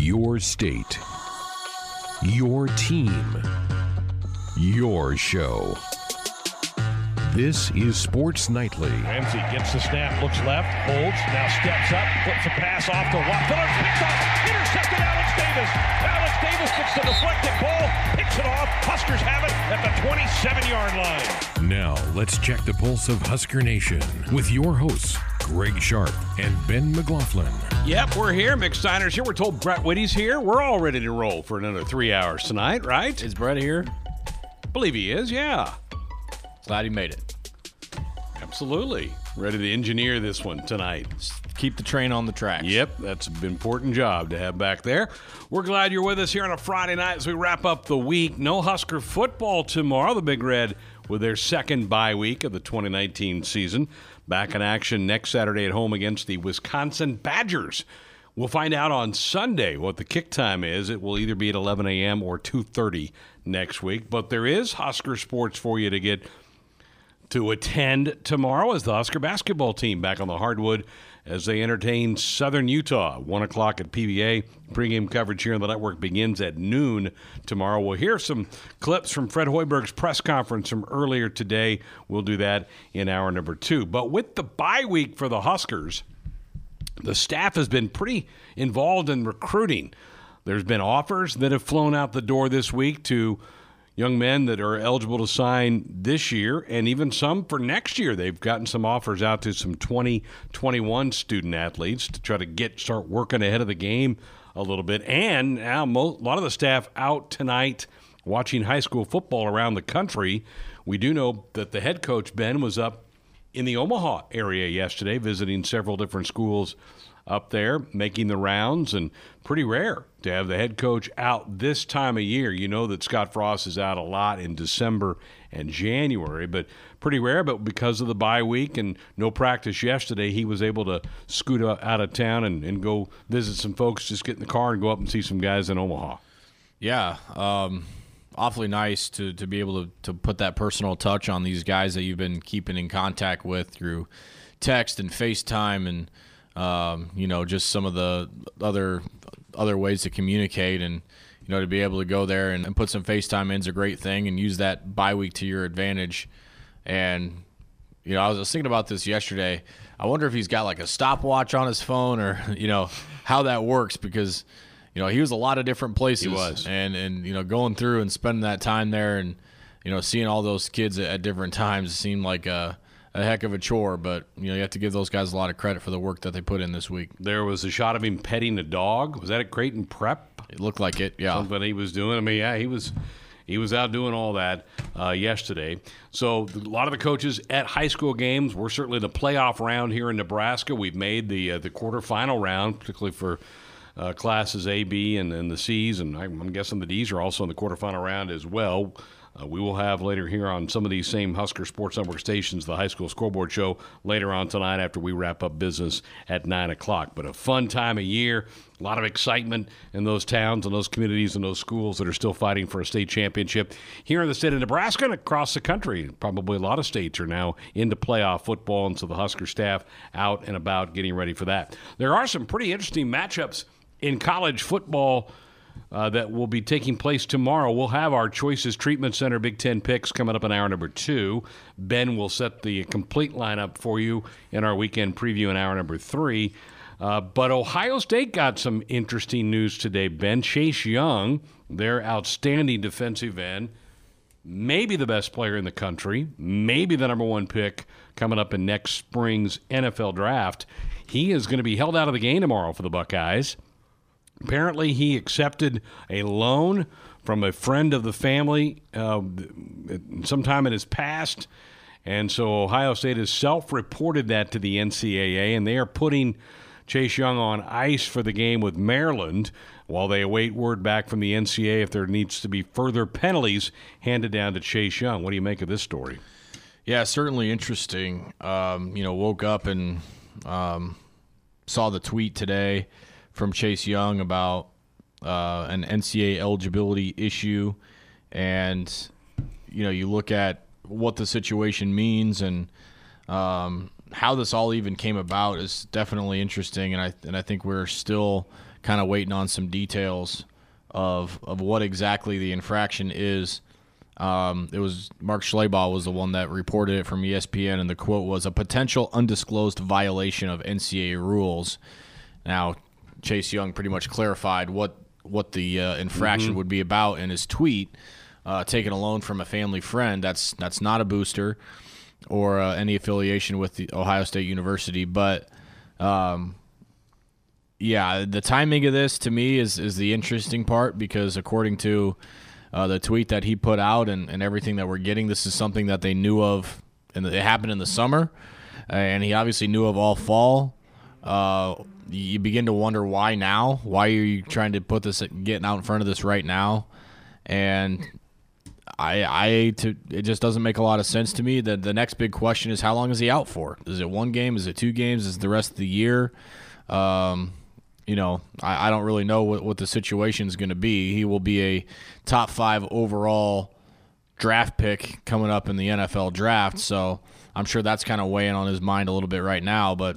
Your state, your team, your show. This is Sports Nightly. Ramsey gets the snap, looks left, holds, now steps up, flips a pass off to Watt. Picked off, intercepted Alex Davis. Alex Davis gets the deflected ball, picks it off. Huskers have it at the 27-yard line. Now let's check the pulse of Husker Nation with your hosts, Greg Sharp and Ben McLaughlin. Yep, we're here. Mick Steiner's here. We're told Brett Whitty's here. We're all ready to roll for another 3 hours tonight, right? Is Brett here? Believe he is, yeah. Glad he made it. Absolutely. Ready to engineer this one tonight. Keep the train on the tracks. Yep, that's an important job to have back there. We're glad you're with us here on a Friday night as we wrap up the week. No Husker football tomorrow. The Big Red with their second bye week of the 2019 season. Back in action next Saturday at home against the Wisconsin Badgers. We'll find out on Sunday what the kick time is. It will either be at 11 a.m. or 2:30 next week. But there is Husker sports for you to get to attend tomorrow as the Husker basketball team back on the hardwood as they entertain Southern Utah. 1 o'clock at PBA. Pregame coverage here on the network begins at noon tomorrow. We'll hear some clips from Fred Hoiberg's press conference from earlier today. We'll do that in hour number 2. But with the bye week for the Huskers, the staff has been pretty involved in recruiting. There's been offers that have flown out the door this week to young men that are eligible to sign this year and even some for next year. They've gotten some offers out to some 2021 student athletes to try to start working ahead of the game a little bit. And now a lot of the staff out tonight watching high school football around the country. We do know that the head coach, Ben, was up in the Omaha area yesterday visiting several different schools up there, making the rounds, and pretty rare to have the head coach out this time of year. You know that Scott Frost is out a lot in December and January, but pretty rare. But because of the bye week and no practice yesterday, he was able to scoot out of town and go visit some folks, just get in the car and go up and see some guys in Omaha. Yeah, awfully nice to be able to put that personal touch on these guys that you've been keeping in contact with through text and FaceTime and just some of the other ways to communicate, and to be able to go there and put some FaceTime in is a great thing, and use that bye week to your advantage. And I was thinking about this yesterday. I wonder if he's got like a stopwatch on his phone, or how that works, because he was a lot of different places. He was, and going through and spending that time there, and seeing all those kids at different times seemed like a heck of a chore, but you have to give those guys a lot of credit for the work that they put in this week. There was a shot of him petting a dog. Was that at Creighton Prep? It looked like it, yeah. Something he was doing. I mean, yeah, he was out doing all that yesterday. So a lot of the coaches at high school games. We're certainly in the playoff round here in Nebraska. We've made the quarterfinal round, particularly for classes A, B, and the C's, and I'm guessing the D's are also in the quarterfinal round as well. We will have later here on some of these same Husker Sports Network stations, the High School Scoreboard Show, later on tonight after we wrap up business at 9 o'clock. But a fun time of year, a lot of excitement in those towns and those communities and those schools that are still fighting for a state championship here in the state of Nebraska and across the country. Probably a lot of states are now into playoff football, and so the Husker staff out and about getting ready for that. There are some pretty interesting matchups in college football that will be taking place tomorrow. We'll have our Choices Treatment Center Big Ten picks coming up in hour number 2. Ben will set the complete lineup for you in our weekend preview in hour number 3. But Ohio State got some interesting news today, Ben. Chase Young, their outstanding defensive end, maybe the best player in the country, maybe the number 1 pick coming up in next spring's NFL draft. He is going to be held out of the game tomorrow for the Buckeyes. Apparently, he accepted a loan from a friend of the family sometime in his past, and so Ohio State has self-reported that to the NCAA, and they are putting Chase Young on ice for the game with Maryland while they await word back from the NCAA if there needs to be further penalties handed down to Chase Young. What do you make of this story? Yeah, certainly interesting. Woke up and saw the tweet today from Chase Young about an NCAA eligibility issue, and you look at what the situation means, and how this all even came about is definitely interesting, and I think we're still kind of waiting on some details of what exactly the infraction is. It was Mark Schleybaugh was the one that reported it from ESPN, and the quote was a potential undisclosed violation of NCAA rules. Now, Chase Young pretty much clarified what the infraction would be about in his tweet, taking a loan from a family friend. That's not a booster or any affiliation with the Ohio State University. But, yeah, the timing of this to me is the interesting part because according to the tweet that he put out and everything that we're getting, this is something that they knew of, and it happened in the summer, and he obviously knew of all fall. You begin to wonder why now. Why are you trying to put this, getting out in front of this right now? And it just doesn't make a lot of sense to me. The next big question is how long is he out for? Is it one game? Is it two games? Is it the rest of the year? You know, I don't really know what the situation is going to be. He will be a top 5 overall draft pick coming up in the NFL draft. So I'm sure that's kind of weighing on his mind a little bit right now, but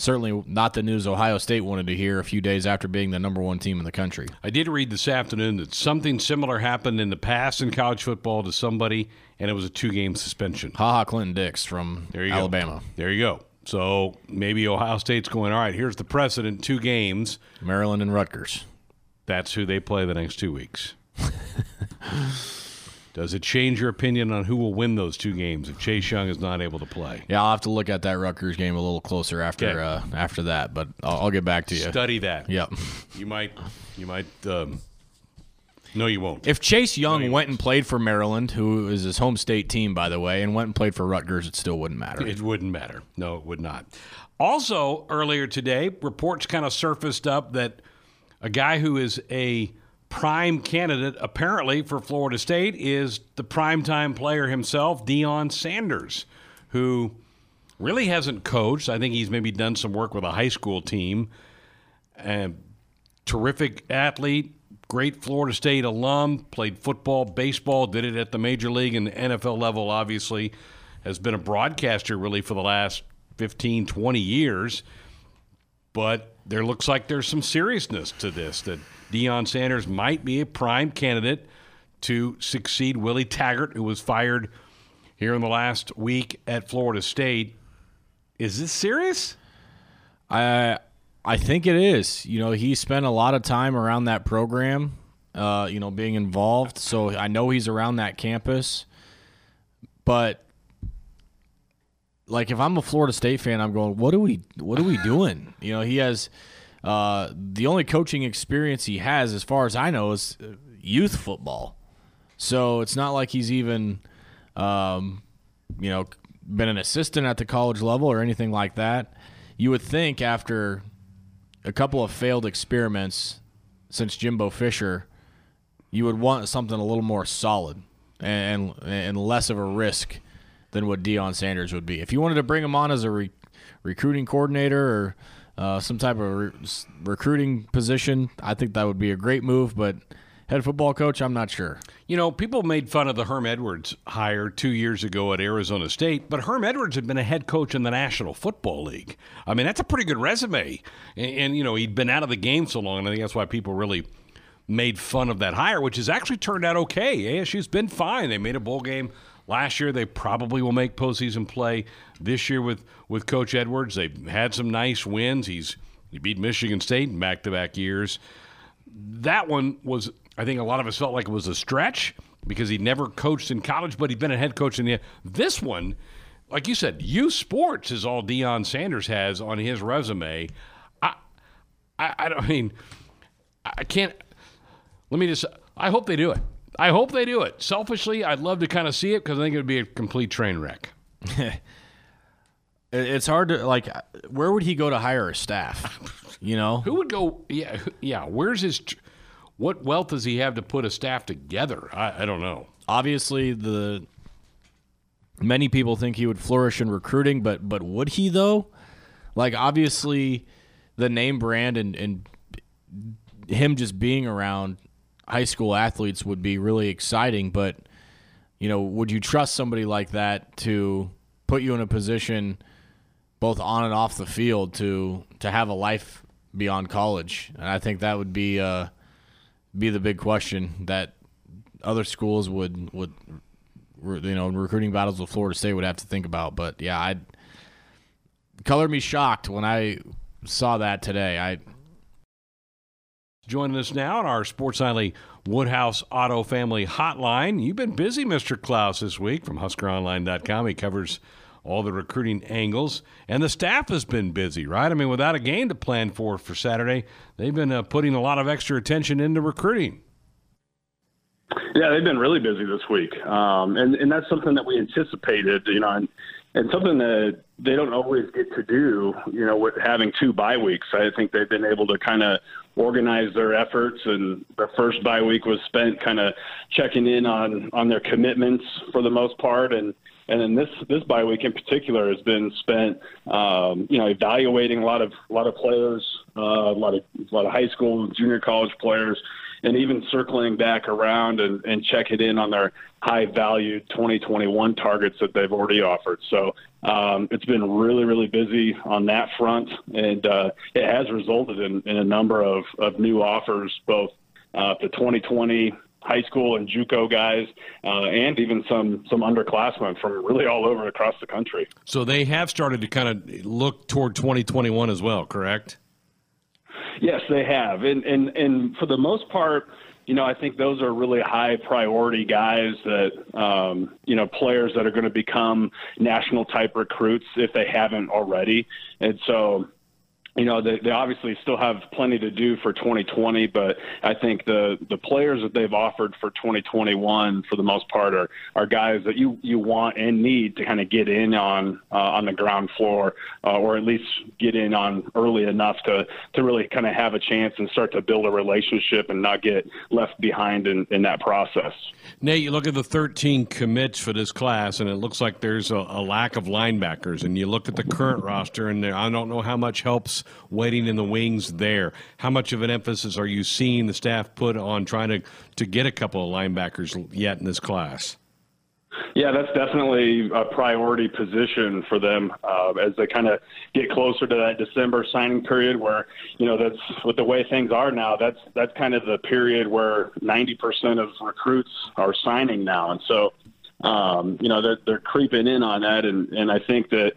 certainly not the news Ohio State wanted to hear a few days after being the number 1 team in the country. I did read this afternoon that something similar happened in the past in college football to somebody, and it was a 2-game suspension. Ha-ha Clinton Dix from Alabama. Go. There you go. So maybe Ohio State's going, all right, here's the precedent, 2 games. Maryland and Rutgers. That's who they play the next 2 weeks. Does it change your opinion on who will win those 2 games if Chase Young is not able to play? Yeah, I'll have to look at that Rutgers game a little closer after that, but I'll get back to you. Study that. Yep. You might. No, you won't. If Chase Young went and played for Maryland, who is his home state team, by the way, and went and played for Rutgers, it still wouldn't matter. It wouldn't matter. No, it would not. Also, earlier today, reports kind of surfaced up that a guy who is a prime candidate, apparently, for Florida State is the primetime player himself, Deion Sanders, who really hasn't coached. I think he's maybe done some work with a high school team. Terrific athlete. Great Florida State alum, played football, baseball, did it at the major league and the NFL level, obviously, has been a broadcaster really for the last 15, 20 years. But there looks like there's some seriousness to this, that Deion Sanders might be a prime candidate to succeed Willie Taggart, who was fired here in the last week at Florida State. Is this serious? I think it is. You know, he spent a lot of time around that program, you know, being involved. So I know he's around that campus. But, like, if I'm a Florida State fan, I'm going, what are we doing? You know, he has the only coaching experience he has, as far as I know, is youth football. So it's not like he's even, you know, been an assistant at the college level or anything like that. You would think after a couple of failed experiments since Jimbo Fisher, you would want something a little more solid and less of a risk than what Deion Sanders would be. If you wanted to bring him on as a recruiting coordinator or some type of recruiting position, I think that would be a great move, but head football coach, I'm not sure. You know, people made fun of the Herm Edwards hire 2 years ago at Arizona State, but Herm Edwards had been a head coach in the National Football League. I mean, that's a pretty good resume. And you know, he'd been out of the game so long, and I think that's why people really made fun of that hire, which has actually turned out okay. ASU's been fine. They made a bowl game last year. They probably will make postseason play this year with Coach Edwards. They've had some nice wins. He beat Michigan State in back-to-back years. That one was... I think a lot of us felt like it was a stretch because he never coached in college, but he'd been a head coach in the – this one, like you said, youth sports is all Deion Sanders has on his resume. I hope they do it. I hope they do it. Selfishly, I'd love to kind of see it because I think it would be a complete train wreck. It's hard to, like, where would he go to hire a staff, you know? Who would go – yeah, where's his what wealth does he have to put a staff together? I don't know. Obviously, many people think he would flourish in recruiting, but would he, though? Like, obviously, the name brand and him just being around high school athletes would be really exciting, but, you know, would you trust somebody like that to put you in a position both on and off the field, to have a life beyond college. And I think that would be the big question that other schools would you know, recruiting battles with Florida State would have to think about. But yeah, I color me shocked when I saw that today. I joining us now on our Sports Nightly Woodhouse Auto Family Hotline. You've been busy, Mr. Klaus, this week from HuskerOnline.com. He covers all the recruiting angles, and the staff has been busy, right? I mean, without a game to plan for Saturday, they've been putting a lot of extra attention into recruiting. Yeah, they've been really busy this week, and that's something that we anticipated, you know, and something that they don't always get to do, you know, with having two bye weeks. I think they've been able to kind of organize their efforts, and the first bye week was spent kind of checking in on their commitments for the most part, and then this bye week in particular has been spent, you know, evaluating a lot of players, a lot of high school, junior college players, and even circling back around and checking in on their high-value 2021 targets that they've already offered. So it's been really, really busy on that front, and it has resulted in a number of new offers, both to 2020 high school and JUCO guys, and even some underclassmen from really all over across the country. So they have started to kind of look toward 2021 as well, correct? Yes, they have. And for the most part, you know, I think those are really high priority guys that, you know, players that are going to become national type recruits if they haven't already. And so, you know, they obviously still have plenty to do for 2020, but I think the players that they've offered for 2021, for the most part, are guys that you want and need to kind of get in on the ground floor, or at least get in on early enough to really kind of have a chance and start to build a relationship and not get left behind in that process. Nate, you look at the 13 commits for this class, and it looks like there's a lack of linebackers, and you look at the current roster, and I don't know how much help's waiting in the wings there. How much of an emphasis are you seeing the staff put on trying to get a couple of linebackers yet in this class? Yeah, that's definitely a priority position for them as they kind of get closer to that December signing period where, you know, that's with the way things are now, that's kind of the period where 90% of recruits are signing now. And so, you know, they're creeping in on that. And I think that,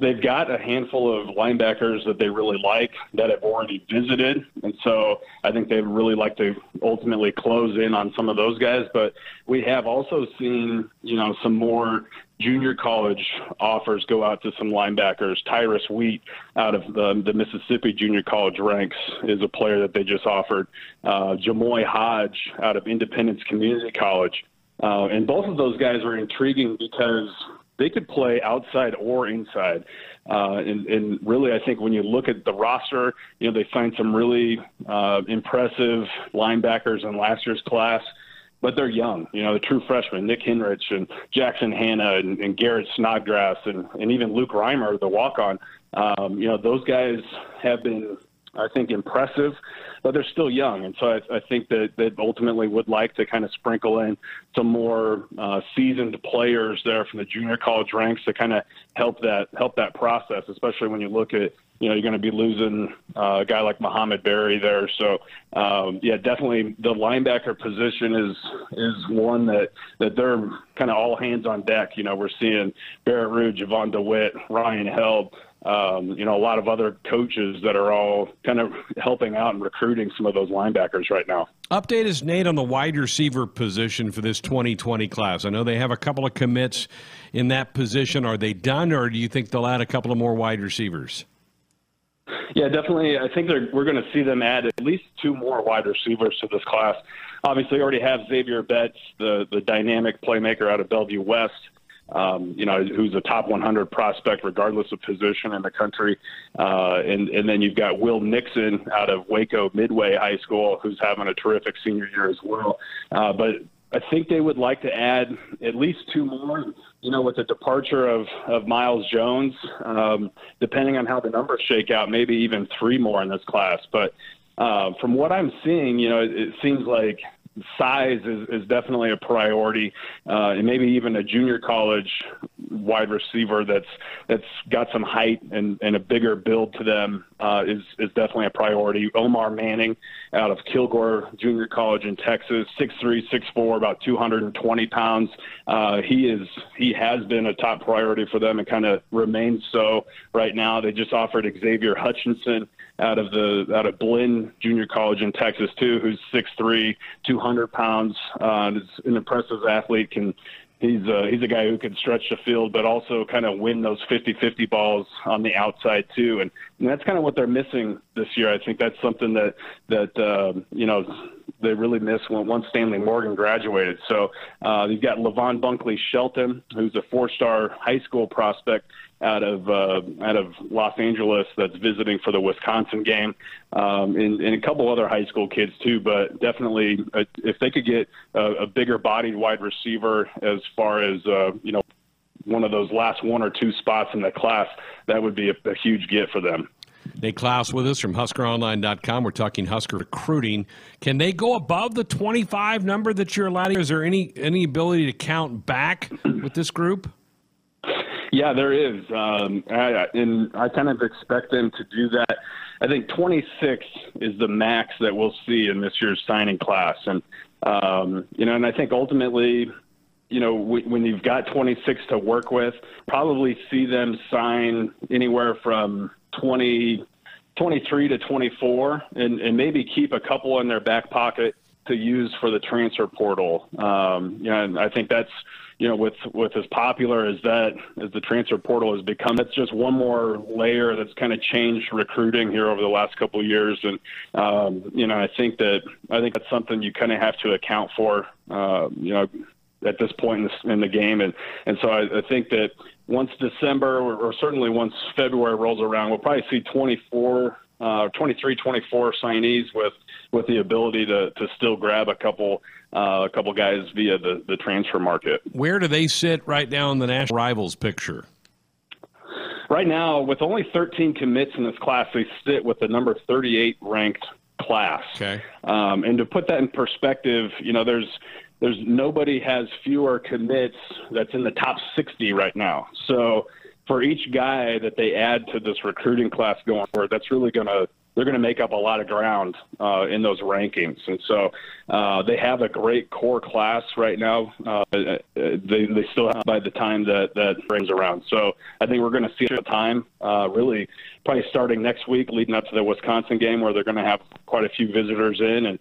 they've got a handful of linebackers that they really like that have already visited. And so I think they'd really like to ultimately close in on some of those guys. But we have also seen, you know, some more junior college offers go out to some linebackers. Tyrus Wheat out of the Mississippi Junior College ranks is a player that they just offered. Jamoy Hodge out of Independence Community College. And both of those guys are intriguing because they could play outside or inside. And really, I think when you look at the roster, you know, they signed some really impressive linebackers in last year's class, but they're young. You know, the true freshmen, Nick Henrich and Jackson Hanna and Garrett Snodgrass and even Luke Reimer, the walk-on, you know, those guys have been, I think, impressive, but they're still young. And so I think that they ultimately would like to kind of sprinkle in some more seasoned players there from the junior college ranks to kind of help that process, especially when you look at, you know, you're going to be losing a guy like Muhammad Barry there. So, yeah, definitely the linebacker position is one that they're kind of all hands on deck. You know, we're seeing Barrett Rude, Javon DeWitt, Ryan Held, you know, a lot of other coaches that are all kind of helping out and recruiting some of those linebackers right now. Update us, Nate, on the wide receiver position for this 2020 class. I know they have a couple of commits in that position. Are they done, or do you think they'll add a couple of more wide receivers? Yeah, definitely. I think we're going to see them add at least two more wide receivers to this class. Obviously, already have Xavier Betts, the dynamic playmaker out of Bellevue West, you know, who's a top 100 prospect regardless of position in the country. And then you've got Will Nixon out of Waco Midway High School, who's having a terrific senior year as well. But I think they would like to add at least two more, you know, with the departure of Miles Jones, depending on how the numbers shake out, maybe even three more in this class. But from what I'm seeing, you know, it seems like size is definitely a priority, and maybe even a junior college wide receiver that's got some height and a bigger build to them is definitely a priority. Omar Manning out of Kilgore Junior College in Texas, 6'3", 6'4", about 220 pounds. He has been a top priority for them and kind of remains so right now. They just offered Xavier Hutchinson out of Blinn Junior College in Texas too, who's 6'3", 200 pounds. Is an impressive athlete. He's a guy who can stretch the field, but also kind of win those 50-50 balls on the outside too. And that's kind of what they're missing this year. I think that's something that they really missed once Stanley Morgan graduated. So you've got Levon Bunkley Shelton, who's a four-star high school prospect out of Los Angeles that's visiting for the Wisconsin game, and a couple other high school kids too, but definitely if they could get a bigger bodied wide receiver as far as, one of those last one or two spots in the class, that would be a huge get for them. Nate Klaus with us from HuskerOnline.com. We're talking Husker recruiting. Can they go above the 25 number that you're allowed? Is there any ability to count back with this group? Yeah, there is. I kind of expect them to do that. I think 26 is the max that we'll see in this year's signing class. And I think ultimately, when you've got 26 to work with, probably see them sign anywhere from 23 to 24 and maybe keep a couple in their back pocket to use for the transfer portal. And I think that's, with as popular as the transfer portal has become, that's just one more layer that's kind of changed recruiting here over the last couple of years. And I think that's something you kind of have to account for, at this point in the game. And so I think that once December or certainly once February rolls around, we'll probably see 23, 24 signees with the ability to still grab a couple guys via the transfer market. Where do they sit right now in the national rivals picture? Right now, with only 13 commits in this class, they sit with the number 38 ranked class. Okay. And to put that in perspective, there's nobody has fewer commits that's in the top 60 right now. So for each guy that they add to this recruiting class going forward, they're going to make up a lot of ground in those rankings. And so they have a great core class right now. They still have by the time that brings around. So I think we're going to see the time really probably starting next week leading up to the Wisconsin game where they're going to have quite a few visitors in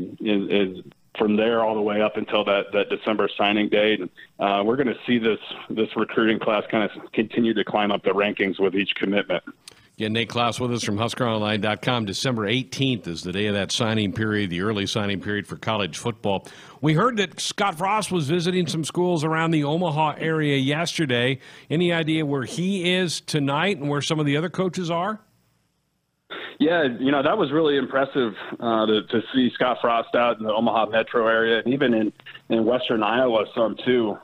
and from there all the way up until that December signing date. We're going to see this recruiting class kind of continue to climb up the rankings with each commitment. Again, Nate Klaus with us from HuskerOnline.com. December 18th is the day of that signing period, the early signing period for college football. We heard that Scott Frost was visiting some schools around the Omaha area yesterday. Any idea where he is tonight and where some of the other coaches are? Yeah, that was really impressive to see Scott Frost out in the Omaha metro area, and even in western Iowa some too.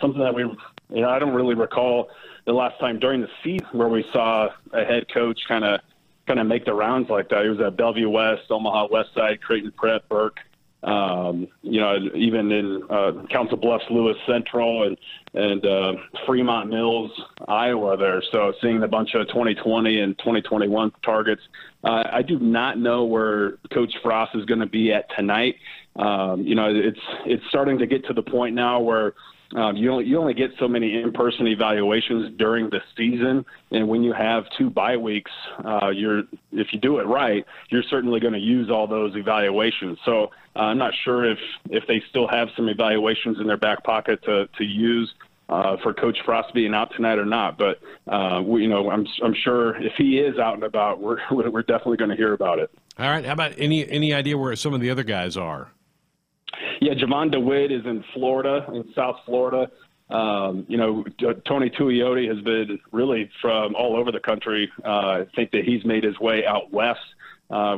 Something that I don't really recall the last time during the season where we saw a head coach kind of make the rounds like that. He was at Bellevue West, Omaha Westside, Creighton Prep, Burke, even in Council Bluffs, Lewis Central, and Fremont Mills, Iowa there. So seeing a bunch of 2020 and 2021 targets. I do not know where Coach Frost is going to be at tonight. It's starting to get to the point now where you only get so many in-person evaluations during the season, and when you have two bye weeks, if you do it right, you're certainly going to use all those evaluations. So I'm not sure if they still have some evaluations in their back pocket to use for Coach Frost being out tonight or not. But I'm sure if he is out and about, we're definitely going to hear about it. All right. How about any idea where some of the other guys are? Yeah, Javon DeWitt is in Florida, in South Florida. Tony Tuioti has been really from all over the country. I think that he's made his way out west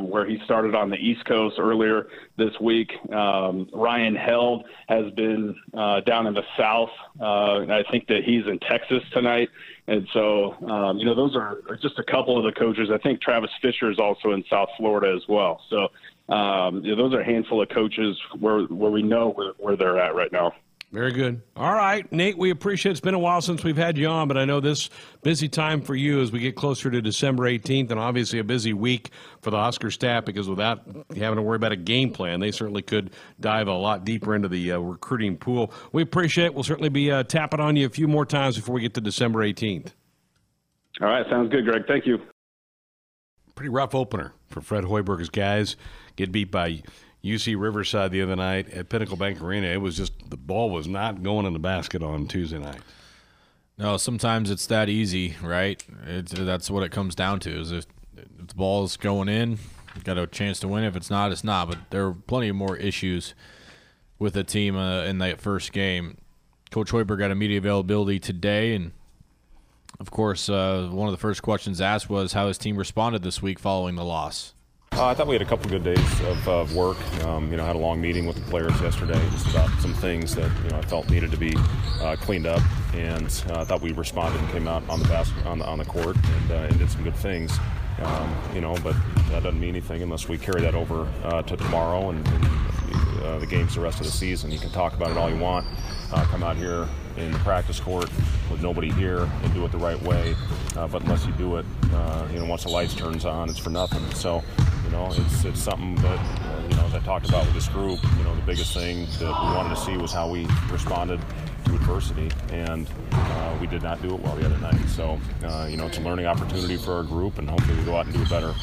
where he started on the East Coast earlier this week. Ryan Held has been down in the South. I think that he's in Texas tonight. And so, those are just a couple of the coaches. I think Travis Fisher is also in South Florida as well. So those are a handful of coaches where we know where they're at right now. Very good. All right, Nate, we appreciate it. It's been a while since we've had you on, but I know this busy time for you as we get closer to December 18th, and obviously a busy week for the Husker staff, because without having to worry about a game plan, they certainly could dive a lot deeper into the recruiting pool. We appreciate it. We'll certainly be tapping on you a few more times before we get to December 18th. All right, sounds good, Greg. Thank you. Pretty rough opener for Fred Hoiberg's guys. Get beat by UC Riverside the other night at Pinnacle Bank Arena. It was just, the ball was not going in the basket on Tuesday night. No, sometimes it's that easy, right? That's what it comes down to, is if the ball's going in, you got a chance to win. If it's not, it's not. But there are plenty of more issues with the team in that first game. Coach Hoiberg got immediate availability today, and of course, one of the first questions asked was how his team responded this week following the loss. I thought we had a couple good days of work. I had a long meeting with the players yesterday just about some things that I felt needed to be cleaned up, and I thought we responded and came out on the court and did some good things. But that doesn't mean anything unless we carry that over to tomorrow and the games the rest of the season. You can talk about it all you want. Come out here in the practice court with nobody here and do it the right way. But unless you do it, once the lights turns on, it's for nothing. So, it's something that, as I talked about with this group, the biggest thing that we wanted to see was how we responded to adversity, and we did not do it well the other night. So, it's a learning opportunity for our group, and hopefully we go out and do it better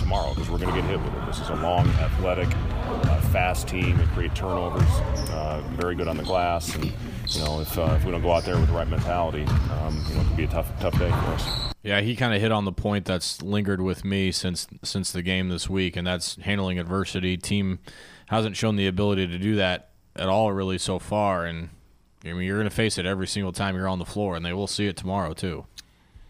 tomorrow, because we're going to get hit with it. This is a long, athletic, fast team that create turnovers, very good on the glass, and if we don't go out there with the right mentality, it could be a tough day for us. Yeah, he kind of hit on the point that's lingered with me since the game this week, and that's handling adversity. Team hasn't shown the ability to do that at all really so far, and you're going to face it every single time you're on the floor, and they will see it tomorrow too.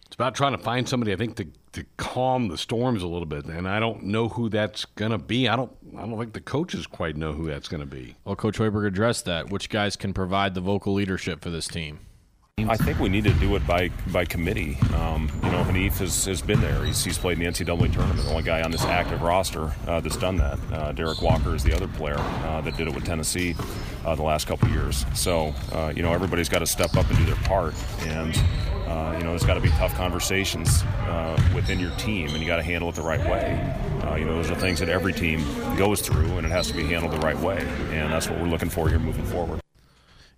It's about trying to find somebody, I think, to calm the storms a little bit, and I don't know who that's going to be. I don't think the coaches quite know who that's going to be. Well, Coach Hoiberg addressed that. Which guys can provide the vocal leadership for this team? I think we need to do it by committee. Hanif has been there. He's played in the NCAA tournament, the only guy on this active roster that's done that. Derek Walker is the other player that did it with Tennessee the last couple of years. So, everybody's got to step up and do their part. And, there's got to be tough conversations within your team, and you got to handle it the right way. Those are things that every team goes through, and it has to be handled the right way. And that's what we're looking for here moving forward.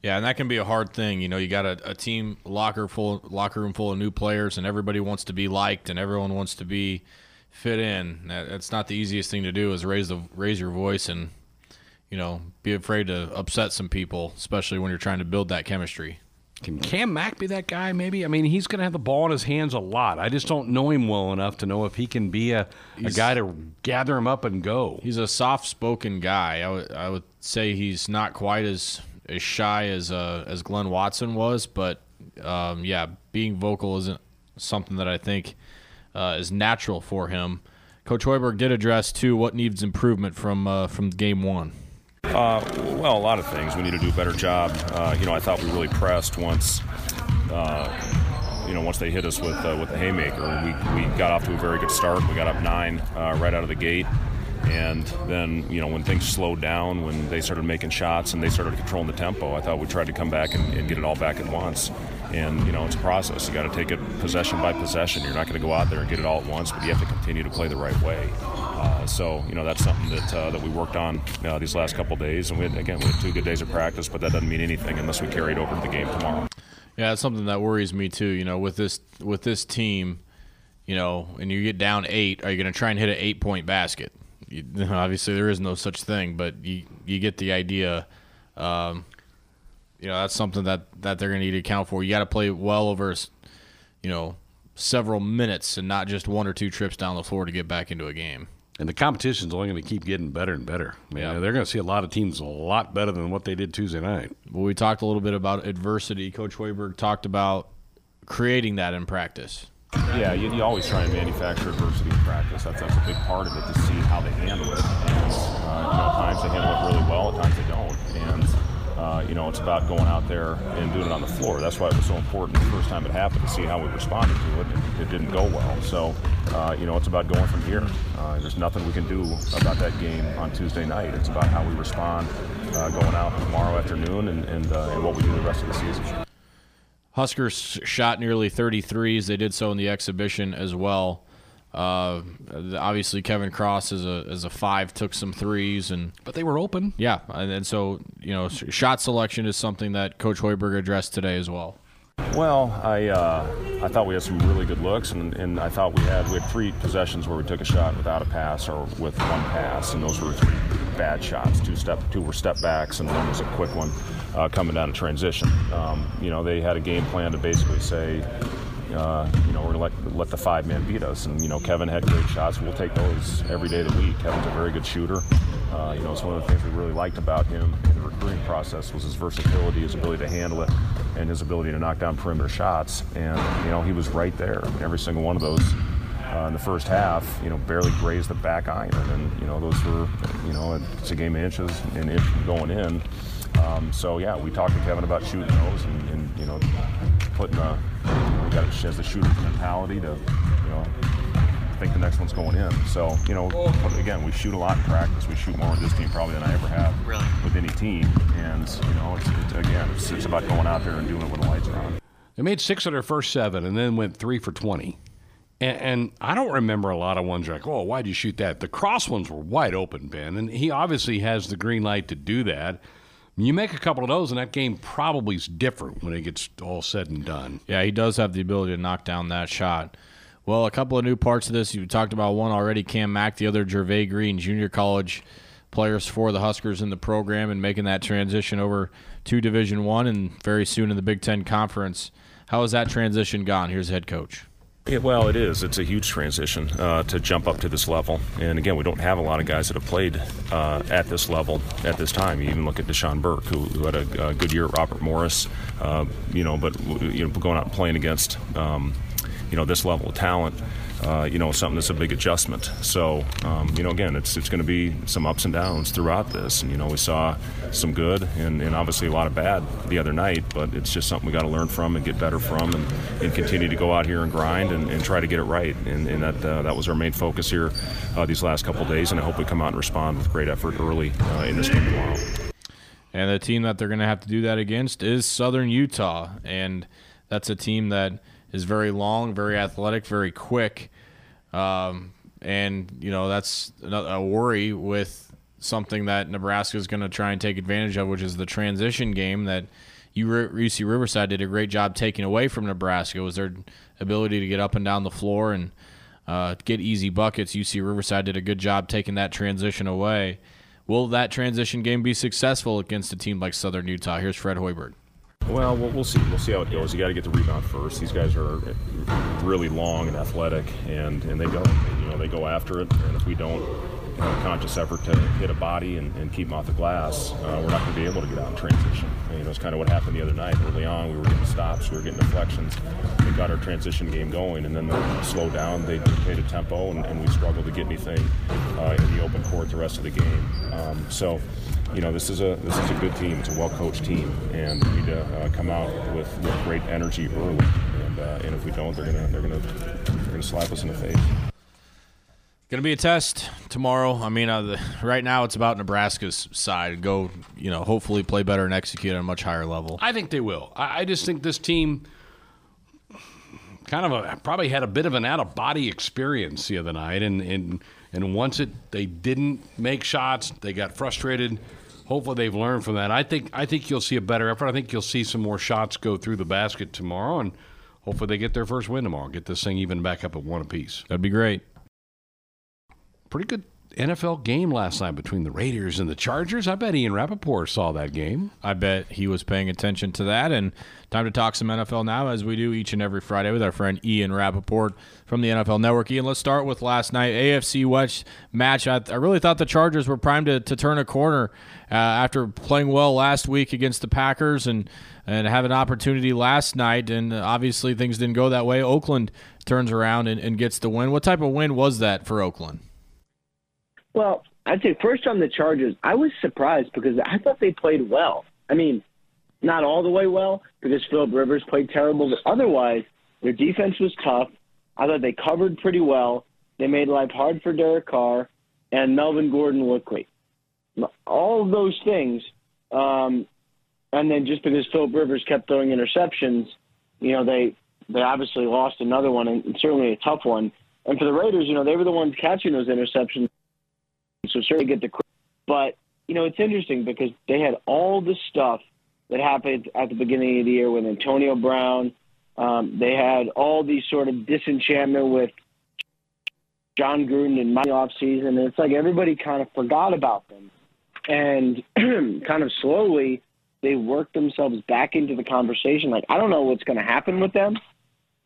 Yeah, and that can be a hard thing. You got a team locker room full of new players, and everybody wants to be liked, and everyone wants to be fit in. That's not the easiest thing to do, is raise your voice and be afraid to upset some people, especially when you're trying to build that chemistry. Can Cam Mack be that guy, maybe? I mean, he's going to have the ball in his hands a lot. I just don't know him well enough to know if he can be a guy to gather him up and go. He's a soft-spoken guy. I would say he's not quite as shy as Glenn Watson was, but being vocal isn't something that I think is natural for him. Coach Hoiberg did address too what needs improvement from game one. Well, a lot of things. We need to do a better job. I thought we really pressed once. Once they hit us with the haymaker, we got off to a very good start. We got up 9 right out of the gate. And then, when things slowed down, when they started making shots and they started controlling the tempo, I thought we tried to come back and get it all back at once. And, it's a process. You got to take it possession by possession. You're not going to go out there and get it all at once, but you have to continue to play the right way. That's something that we worked on these last couple of days. And we had 2 good days of practice, but that doesn't mean anything unless we carry it over to the game tomorrow. Yeah, that's something that worries me too. With this team, and you get down 8, are you going to try and hit an 8-point basket? Obviously there is no such thing, but you get the idea. That's something that they're going to need to account for. You got to play well over, several minutes and not just 1 or 2 trips down the floor to get back into a game. And the competition's only going to keep getting better and better. Yeah, they're going to see a lot of teams a lot better than what they did Tuesday night. Well, we talked a little bit about adversity. Coach Hoiberg talked about creating that in practice. Yeah, you always try and manufacture adversity in practice. That's a big part of it, to see how they handle it. And, at times they handle it really well, at times they don't. And, it's about going out there and doing it on the floor. That's why it was so important the first time it happened, to see how we responded to it. It didn't go well. So, it's about going from here. There's nothing we can do about that game on Tuesday night. It's about how we respond going out tomorrow afternoon and what we do the rest of the season. Huskers shot nearly 33s. They did so in the exhibition as well. Obviously, Kevin Cross as a five took some threes, but they were open. Yeah, and so shot selection is something that Coach Hoiberg addressed today as well. Well, I thought we had some really good looks, and I thought we had three possessions where we took a shot without a pass or with one pass, and those were three bad shots. Two were step backs, and one was a quick one coming down in transition. They had a game plan to basically say, we're going to let the five-man beat us. And, Kevin had great shots. We'll take those every day of the week. Kevin's a very good shooter. It's one of the things we really liked about him in the recruiting process was his versatility, his ability to handle it, and his ability to knock down perimeter shots. And, he was right there. I mean, every single one of those in the first half, barely grazed the back iron. And, those were, it's a game of inches and inch going in. We talked to Kevin about shooting those and putting we got as the shooter's mentality to, think the next one's going in. So, again, we shoot a lot in practice. We shoot more with this team probably than I ever have with any team. And, it's about going out there and doing it when the lights are on. They made six of their first seven and then went 3 for 20. And I don't remember a lot of ones like, oh, why'd you shoot that? The Cross ones were wide open, Ben, and he obviously has the green light to do that. You make a couple of those, and that game probably is different when it gets all said and done. Yeah, he does have the ability to knock down that shot. Well, a couple of new parts of this. You talked about one already, Cam Mack, the other Gervais Green, junior college players for the Huskers in the program and making that transition over to Division I and very soon in the Big Ten Conference. How has that transition gone? Here's head coach. Yeah, well, it is. It's a huge transition to jump up to this level. And, again, we don't have a lot of guys that have played at this level at this time. You even look at Deshaun Burke, who had a good year at Robert Morris, but going out and playing against, this level of talent, something that's a big adjustment. So, again, it's going to be some ups and downs throughout this. And, we saw some good and obviously a lot of bad the other night, but it's just something we got to learn from and get better from and continue to go out here and grind and try to get it right. And that was our main focus here these last couple of days, and I hope we come out and respond with great effort early in this game tomorrow. And the team that they're going to have to do that against is Southern Utah, and that's a team that is very long, very athletic, very quick. That's a worry with something that Nebraska is going to try and take advantage of, which is the transition game that UC Riverside did a great job taking away from Nebraska, was their ability to get up and down the floor and get easy buckets. UC Riverside did a good job taking that transition away. Will that transition game be successful against a team like Southern Utah? Here's Fred Hoiberg. Well, we'll see. We'll see how it goes. You got to get the rebound first. These guys are really long and athletic, and they go. They go after it. And if we don't have a conscious effort to hit a body and keep them off the glass, we're not going to be able to get out in transition. It's kind of what happened the other night. Early on, we were getting stops, we were getting deflections. We got our transition game going, and then they slowed down. They dictated tempo, and we struggled to get anything in the open court the rest of the game. This is a good team. It's a well-coached team, and we need to come out with great energy early. And if we don't, they're gonna slap us in the face. Gonna be a test tomorrow. I mean, right now it's about Nebraska's side. Go, hopefully play better and execute at a much higher level. I think they will. I just think this team probably had a bit of an out-of-body experience the other night, and once they didn't make shots, they got frustrated. Hopefully they've learned from that. I think you'll see a better effort. I think you'll see some more shots go through the basket tomorrow, and hopefully they get their first win tomorrow, get this thing even back up at one apiece. That'd be great. Pretty good NFL game last night between the Raiders and the Chargers. I bet Ian Rappaport saw that game. I bet he was paying attention to that. And time to talk some NFL now, as we do each and every Friday with our friend Ian Rappaport from the NFL Network. Ian, let's start with last night. AFC West match. I really thought the Chargers were primed to turn a corner after playing well last week against the Packers and have an opportunity last night. And obviously things didn't go that way. Oakland turns around and gets the win. What type of win was that for Oakland? Well, I'd say first on the Chargers, I was surprised because I thought they played well. I mean, not all the way well because Phillip Rivers played terrible, but otherwise their defense was tough. I thought they covered pretty well. They made life hard for Derek Carr, and Melvin Gordon looked great. All of those things, and then just because Phillip Rivers kept throwing interceptions, you know, they obviously lost another one, and certainly a tough one. And for the Raiders, you know, they were the ones catching those interceptions. So certainly get the credit. But, you know, it's interesting because they had all the stuff that happened at the beginning of the year with Antonio Brown. They had all these sort of disenchantment with John Gruden and my offseason. And it's like everybody kind of forgot about them. And kind of slowly they worked themselves back into the conversation. Like, I don't know what's going to happen with them,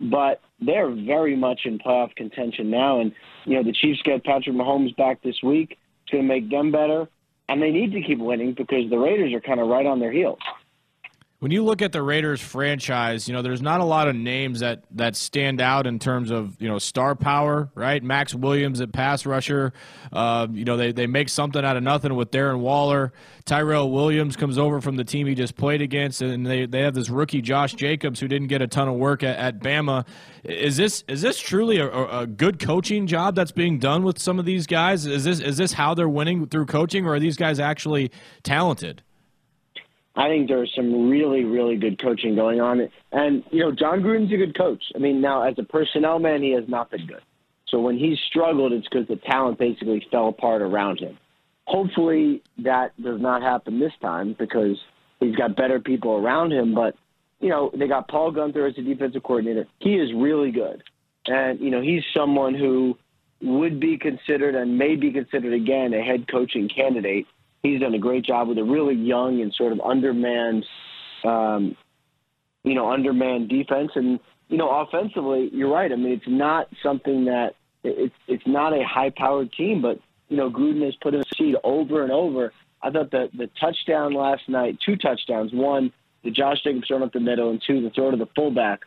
but they're very much in playoff contention now. And, you know, the Chiefs get Patrick Mahomes back this week. It's going to make them better, and they need to keep winning because the Raiders are kind of right on their heels. When you look at the Raiders franchise, you know, there's not a lot of names that stand out in terms of, you know, star power, right? Max Williams at pass rusher. You know, they make something out of nothing with Darren Waller. Tyrell Williams comes over from the team he just played against, and they have this rookie Josh Jacobs who didn't get a ton of work at Bama. Is this truly a good coaching job that's being done with some of these guys? Is this how they're winning, through coaching, or are these guys actually talented? I think there's some really, really good coaching going on. And, you know, John Gruden's a good coach. I mean, now, as a personnel man, he has not been good. So when he struggled, it's because the talent basically fell apart around him. Hopefully that does not happen this time because he's got better people around him. But, you know, they got Paul Gunther as a defensive coordinator. He is really good. And, you know, he's someone who would be considered and may be considered again a head coaching candidate. He's done a great job with a really young and sort of undermanned defense. And, you know, offensively, you're right. I mean, it's not something that it's not a high-powered team, but, you know, Gruden has put in a seed over and over. I thought that the touchdown last night, two touchdowns, one, the Josh Jacobs run up the middle, and two, the throw to the fullback,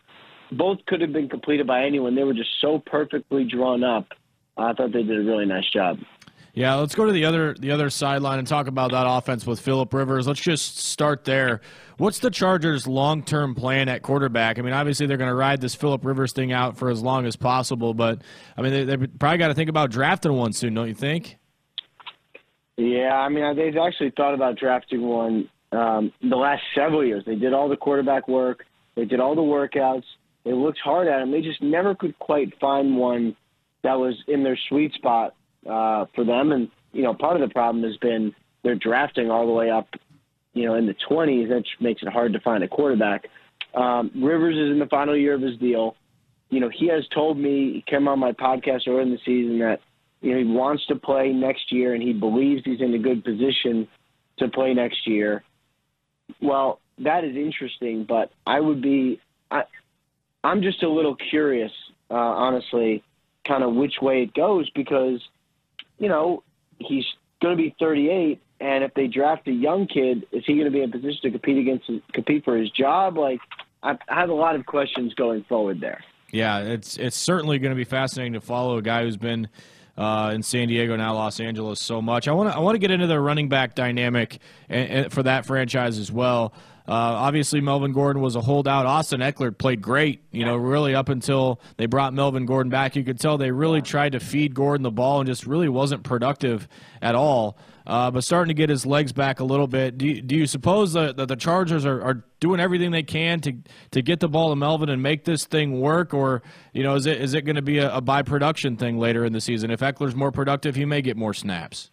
both could have been completed by anyone. They were just so perfectly drawn up. I thought they did a really nice job. Yeah, let's go to the other sideline and talk about that offense with Phillip Rivers. Let's just start there. What's the Chargers' long-term plan at quarterback? I mean, obviously they're going to ride this Phillip Rivers thing out for as long as possible, but, I mean, they probably got to think about drafting one soon, don't you think? Yeah, I mean, they've actually thought about drafting one the last several years. They did all the quarterback work. They did all the workouts. They looked hard at them. They just never could quite find one that was in their sweet spot for them. And, you know, part of the problem has been they're drafting all the way up, you know, in the 20s. That makes it hard to find a quarterback. Rivers is in the final year of his deal. You know, he has told me, he came on my podcast earlier in the season, that, you know, he wants to play next year and he believes he's in a good position to play next year. Well, that is interesting, but I'm just a little curious, honestly, kind of which way it goes, because you know, he's going to be 38, and if they draft a young kid, is he going to be in a position to compete for his job? Like, I have a lot of questions going forward there. Yeah, it's certainly going to be fascinating to follow a guy who's been in San Diego, now Los Angeles, so much. I want to get into the running back dynamic and for that franchise as well. Obviously, Melvin Gordon was a holdout. Austin Eckler played great, you know, really up until they brought Melvin Gordon back. You could tell they really tried to feed Gordon the ball and just really wasn't productive at all. But starting to get his legs back a little bit. Do you suppose that the Chargers are doing everything they can to get the ball to Melvin and make this thing work? Or, you know, is it going to be a by-production thing later in the season? If Eckler's more productive, he may get more snaps.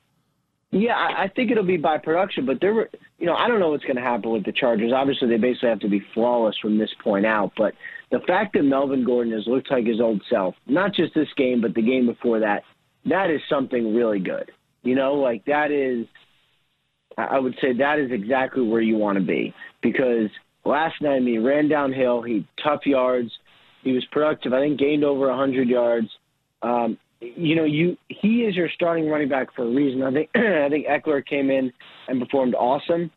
Yeah, I think it'll be by production, but you know, I don't know what's going to happen with the Chargers. Obviously, they basically have to be flawless from this point out. But the fact that Melvin Gordon has looked like his old self, not just this game, but the game before that, that is something really good. You know, like that is, I would say that is exactly where you want to be, because last night, I mean, he ran downhill, he tough yards, he was productive. I think gained over 100 yards. You know, he is your starting running back for a reason. I think Eckler came in and performed awesome,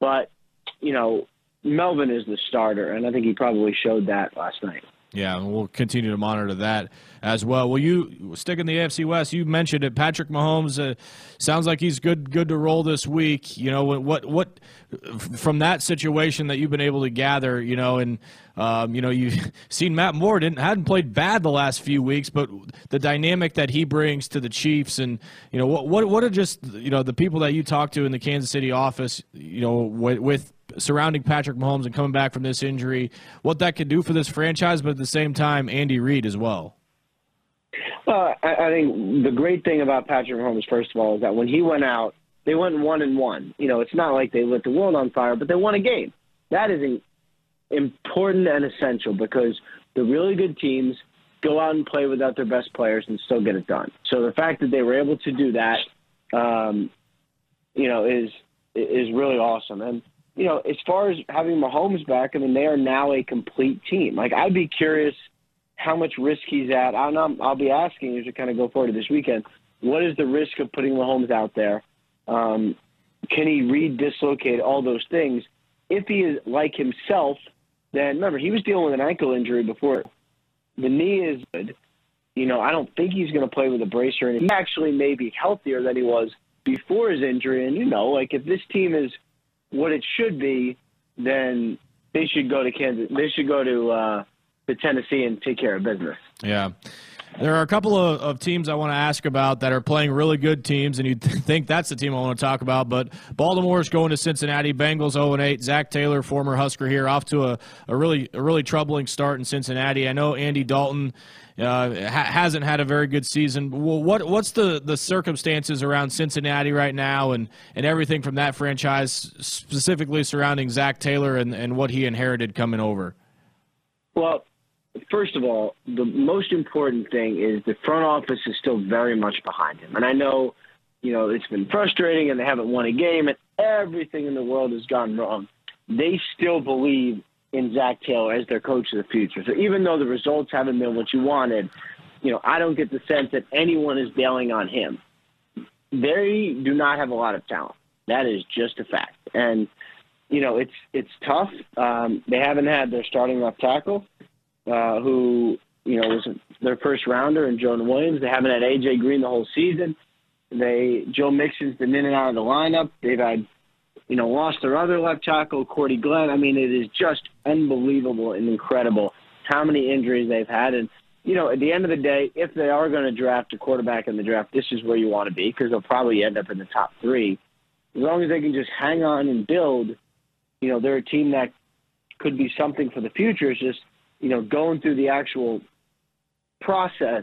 but you know, Melvin is the starter, and I think he probably showed that last night. Yeah, and we'll continue to monitor that as well. Well, you stick in the AFC West. You mentioned it, Patrick Mahomes. Sounds like he's good to roll this week. You know, what from that situation that you've been able to gather. You know, and you know, you've seen Matt Moore hadn't played bad the last few weeks, but the dynamic that he brings to the Chiefs, and you know, what are just, you know, the people that you talk to in the Kansas City office, you know, with surrounding Patrick Mahomes and coming back from this injury, what that could do for this franchise, but at the same time, Andy Reid as well. Well, I think the great thing about Patrick Mahomes, first of all, is that when he went out, they went 1-1. You know, it's not like they lit the world on fire, but they won a game. That is important and essential, because the really good teams go out and play without their best players and still get it done. So the fact that they were able to do that, you know, is really awesome. And you know, as far as having Mahomes back, I mean, they are now a complete team. Like, I'd be curious how much risk he's at. I don't know, I'll be asking you to kind of go forward to this weekend. What is the risk of putting Mahomes out there? Can he dislocate all those things? If he is like himself, then remember, he was dealing with an ankle injury before. The knee is good. You know, I don't think he's going to play with a brace or anything. He actually may be healthier than he was before his injury. And, you know, like, if this team is what it should be, then they should go to Tennessee and take care of business. Yeah. There are a couple of teams I want to ask about that are playing really good teams, and you'd think that's the team I want to talk about, but Baltimore's going to Cincinnati. Bengals 0-8. Zach Taylor, former Husker here, off to a really troubling start in Cincinnati. I know Andy Dalton hasn't had a very good season. What's the circumstances around Cincinnati right now, and everything from that franchise, specifically surrounding Zach Taylor and what he inherited coming over? Well, first of all, the most important thing is the front office is still very much behind him. And I know, you know, it's been frustrating and they haven't won a game and everything in the world has gone wrong. They still believe in Zach Taylor as their coach of the future. So even though the results haven't been what you wanted, you know, I don't get the sense that anyone is bailing on him. They do not have a lot of talent. That is just a fact. And, you know, it's tough. They haven't had their starting left tackle, who, you know, was their first rounder, and Jonah Williams. They haven't had A.J. Green the whole season. Joe Mixon's been in and out of the lineup. They've had, you know, lost their other left tackle, Cordy Glenn. I mean, it is just unbelievable and incredible how many injuries they've had. And, you know, at the end of the day, if they are going to draft a quarterback in the draft, this is where you want to be, because they'll probably end up in the top three. As long as they can just hang on and build, you know, they're a team that could be something for the future. It's just, you know, going through the actual process,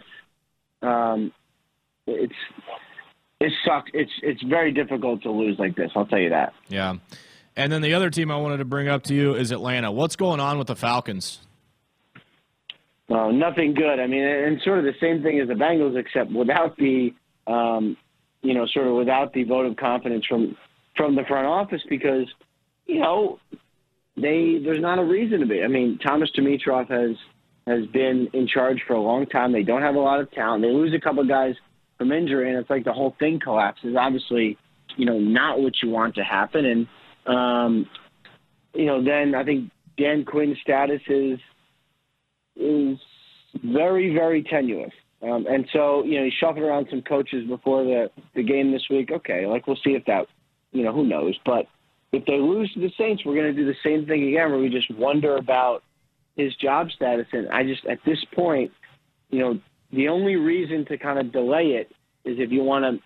it sucks. It's very difficult to lose like this, I'll tell you that. Yeah. And then the other team I wanted to bring up to you is Atlanta. What's going on with the Falcons? Well, nothing good. I mean, and sort of the same thing as the Bengals, except without the, you know, sort of without the vote of confidence from the front office, because, you know, there's not a reason to be. I mean, Thomas Dimitroff has been in charge for a long time. They don't have a lot of talent. They lose a couple of guys from injury, and it's like the whole thing collapses. Obviously, you know, not what you want to happen. And, you know, then I think Dan Quinn's status is very, very tenuous. And so, you know, he shuffled around some coaches before the game this week. Okay, like, we'll see if that, you know, who knows. But if they lose to the Saints, we're going to do the same thing again, where we just wonder about his job status. And I just, at this point, you know, the only reason to kind of delay it is if you want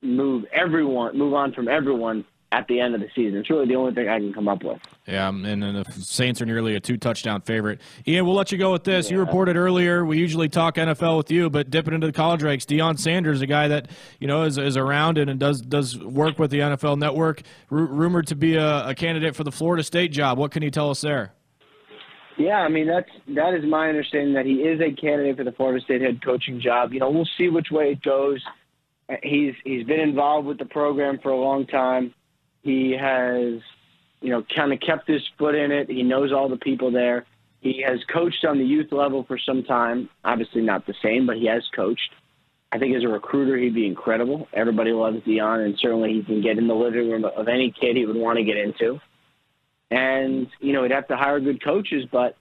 to move on from everyone at the end of the season. It's really the only thing I can come up with. Yeah, and then the Saints are nearly a 2-touchdown favorite. Ian, we'll let you go with this. Yeah. You reported earlier, we usually talk NFL with you, but dipping into the college ranks, Deion Sanders, a guy that, you know, is around and does work with the NFL Network, rumored to be a candidate for the Florida State job. What can you tell us there? Yeah, I mean, that is my understanding, that he is a candidate for the Florida State head coaching job. You know, we'll see which way it goes. He's been involved with the program for a long time. He has, you know, kind of kept his foot in it. He knows all the people there. He has coached on the youth level for some time. Obviously not the same, but he has coached. I think as a recruiter, he'd be incredible. Everybody loves Dion, and certainly he can get in the living room of any kid he would want to get into. And, you know, he'd have to hire good coaches, but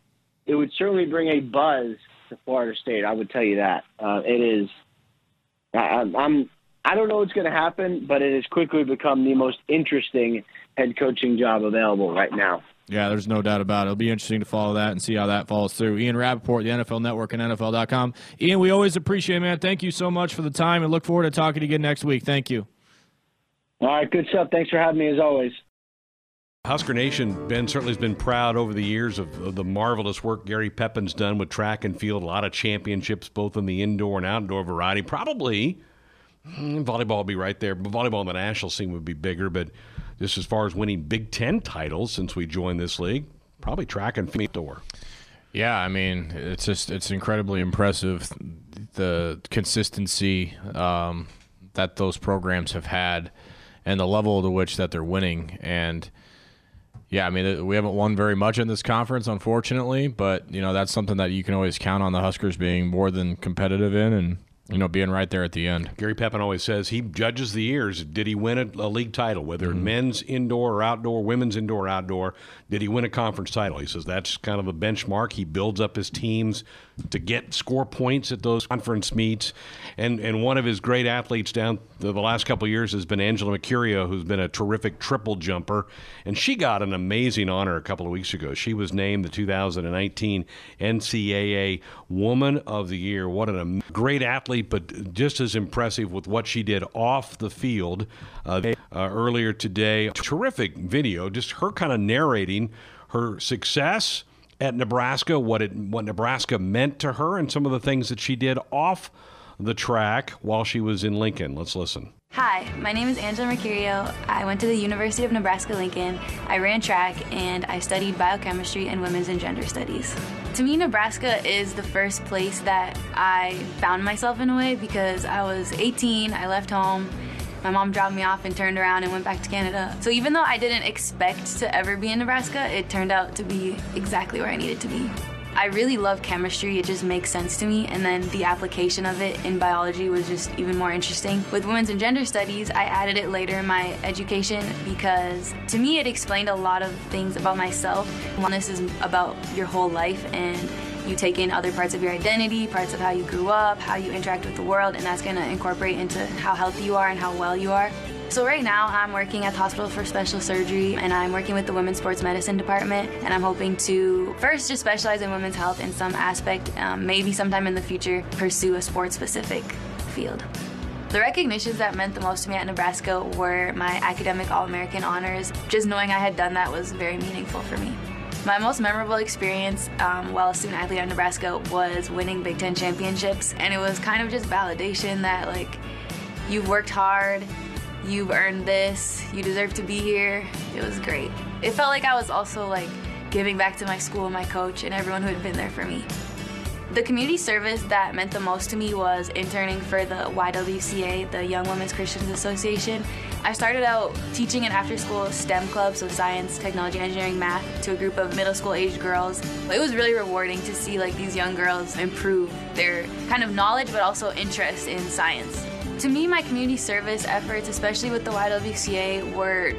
it would certainly bring a buzz to Florida State. I would tell you that. I don't know what's going to happen, but it has quickly become the most interesting head coaching job available right now. Yeah, there's no doubt about it. It'll be interesting to follow that and see how that falls through. Ian Rappaport, the NFL Network and NFL.com. Ian, we always appreciate it, man. Thank you so much for the time, and look forward to talking to you again next week. Thank you. All right, good stuff. Thanks for having me, as always. Husker Nation, Ben, certainly has been proud over the years of the marvelous work Gary Pepin's done with track and field. A lot of championships, both in the indoor and outdoor variety. Probably volleyball would be right there, but volleyball on the national scene would be bigger. But just as far as winning Big Ten titles since we joined this league, probably track and field outdoor. Yeah, I mean, it's incredibly impressive, the consistency that those programs have had and the level to which that they're winning. And yeah, I mean, we haven't won very much in this conference, unfortunately, but, you know, that's something that you can always count on the Huskers being more than competitive in and, you know, being right there at the end. Gary Pepin always says he judges the years. Did he win a league title, whether men's indoor or outdoor, women's indoor or outdoor? Did he win a conference title? He says that's kind of a benchmark. He builds up his teams to score points at those conference meets. And one of his great athletes down the last couple of years has been Angela Mercurio, who's been a terrific triple jumper. And she got an amazing honor a couple of weeks ago. She was named the 2019 NCAA Woman of the Year. What a great athlete, but just as impressive with what she did off the field earlier today. Terrific video, just her kind of narrating her success at Nebraska, what Nebraska meant to her, and some of the things that she did off the track while she was in Lincoln. Let's listen. Hi, my name is Angela Mercurio. I went to the University of Nebraska-Lincoln. I ran track, and I studied biochemistry and women's and gender studies. To me, Nebraska is the first place that I found myself in a way, because I was 18, I left home, my mom dropped me off and turned around and went back to Canada. So even though I didn't expect to ever be in Nebraska, it turned out to be exactly where I needed to be. I really love chemistry, it just makes sense to me, and then the application of it in biology was just even more interesting. With women's and gender studies, I added it later in my education because to me it explained a lot of things about myself. Wellness is about your whole life, and you take in other parts of your identity, parts of how you grew up, how you interact with the world, and that's going to incorporate into how healthy you are and how well you are. So right now I'm working at the Hospital for Special Surgery, and I'm working with the Women's Sports Medicine Department, and I'm hoping to first just specialize in women's health in some aspect, maybe sometime in the future pursue a sport-specific field. The recognitions that meant the most to me at Nebraska were my academic All-American honors. Just knowing I had done that was very meaningful for me. My most memorable experience while a student athlete at Nebraska was winning Big Ten championships, and it was kind of just validation that, like, you've worked hard, you've earned this, you deserve to be here. It was great. It felt like I was also like giving back to my school and my coach and everyone who had been there for me. The community service that meant the most to me was interning for the YWCA, the Young Women's Christian Association. I started out teaching an after-school STEM club, so science, technology, engineering, math, to a group of middle school-aged girls. It was really rewarding to see like these young girls improve their kind of knowledge, but also interest in science. To me, my community service efforts, especially with the YWCA, were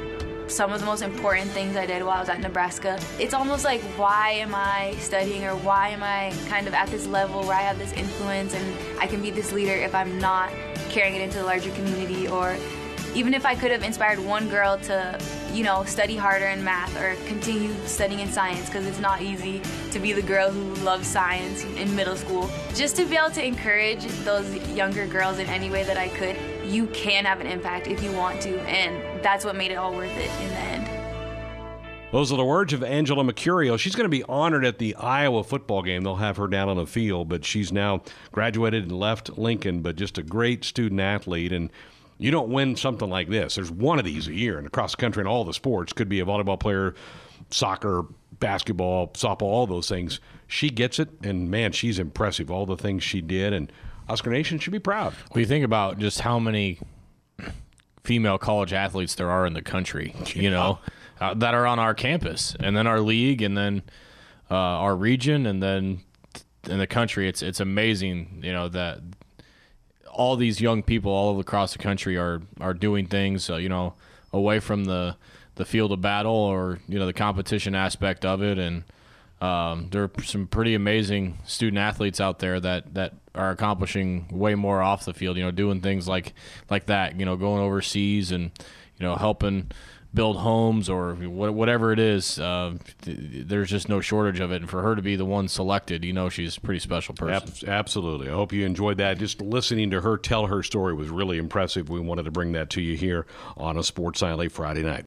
some of the most important things I did while I was at Nebraska. It's almost like, why am I studying, or why am I kind of at this level where I have this influence and I can be this leader if I'm not carrying it into the larger community? Or even if I could have inspired one girl to, you know, study harder in math or continue studying in science, because it's not easy to be the girl who loves science in middle school. Just to be able to encourage those younger girls in any way that I could. You can have an impact if you want to, and that's what made it all worth it in the end. Those are the words of Angela Mercurio. She's going to be honored at the Iowa football game. They'll have her down on the field, but she's now graduated and left Lincoln, but just a great student athlete. And you don't win something like this. There's one of these a year, and across the country in all the sports, could be a volleyball player, soccer, basketball, softball, all those things. She gets it, and, man, she's impressive, all the things she did. And Husker Nation should be proud. Well, you think about just how many female college athletes there are in the country, you know, that are on our campus, and then our league, and then our region, and then in the country. It's amazing, you know, that all these young people all across the country are doing things, you know, away from the field of battle or, you know, the competition aspect of it. And there are some pretty amazing student athletes out there that are accomplishing way more off the field, you know, doing things like that, you know, going overseas and, you know, helping build homes or whatever it is. There's just no shortage of it. And for her to be the one selected, you know, she's a pretty special person. Absolutely. I hope you enjoyed that. Just listening to her tell her story was really impressive. We wanted to bring that to you here on a Sports Nightly Friday night.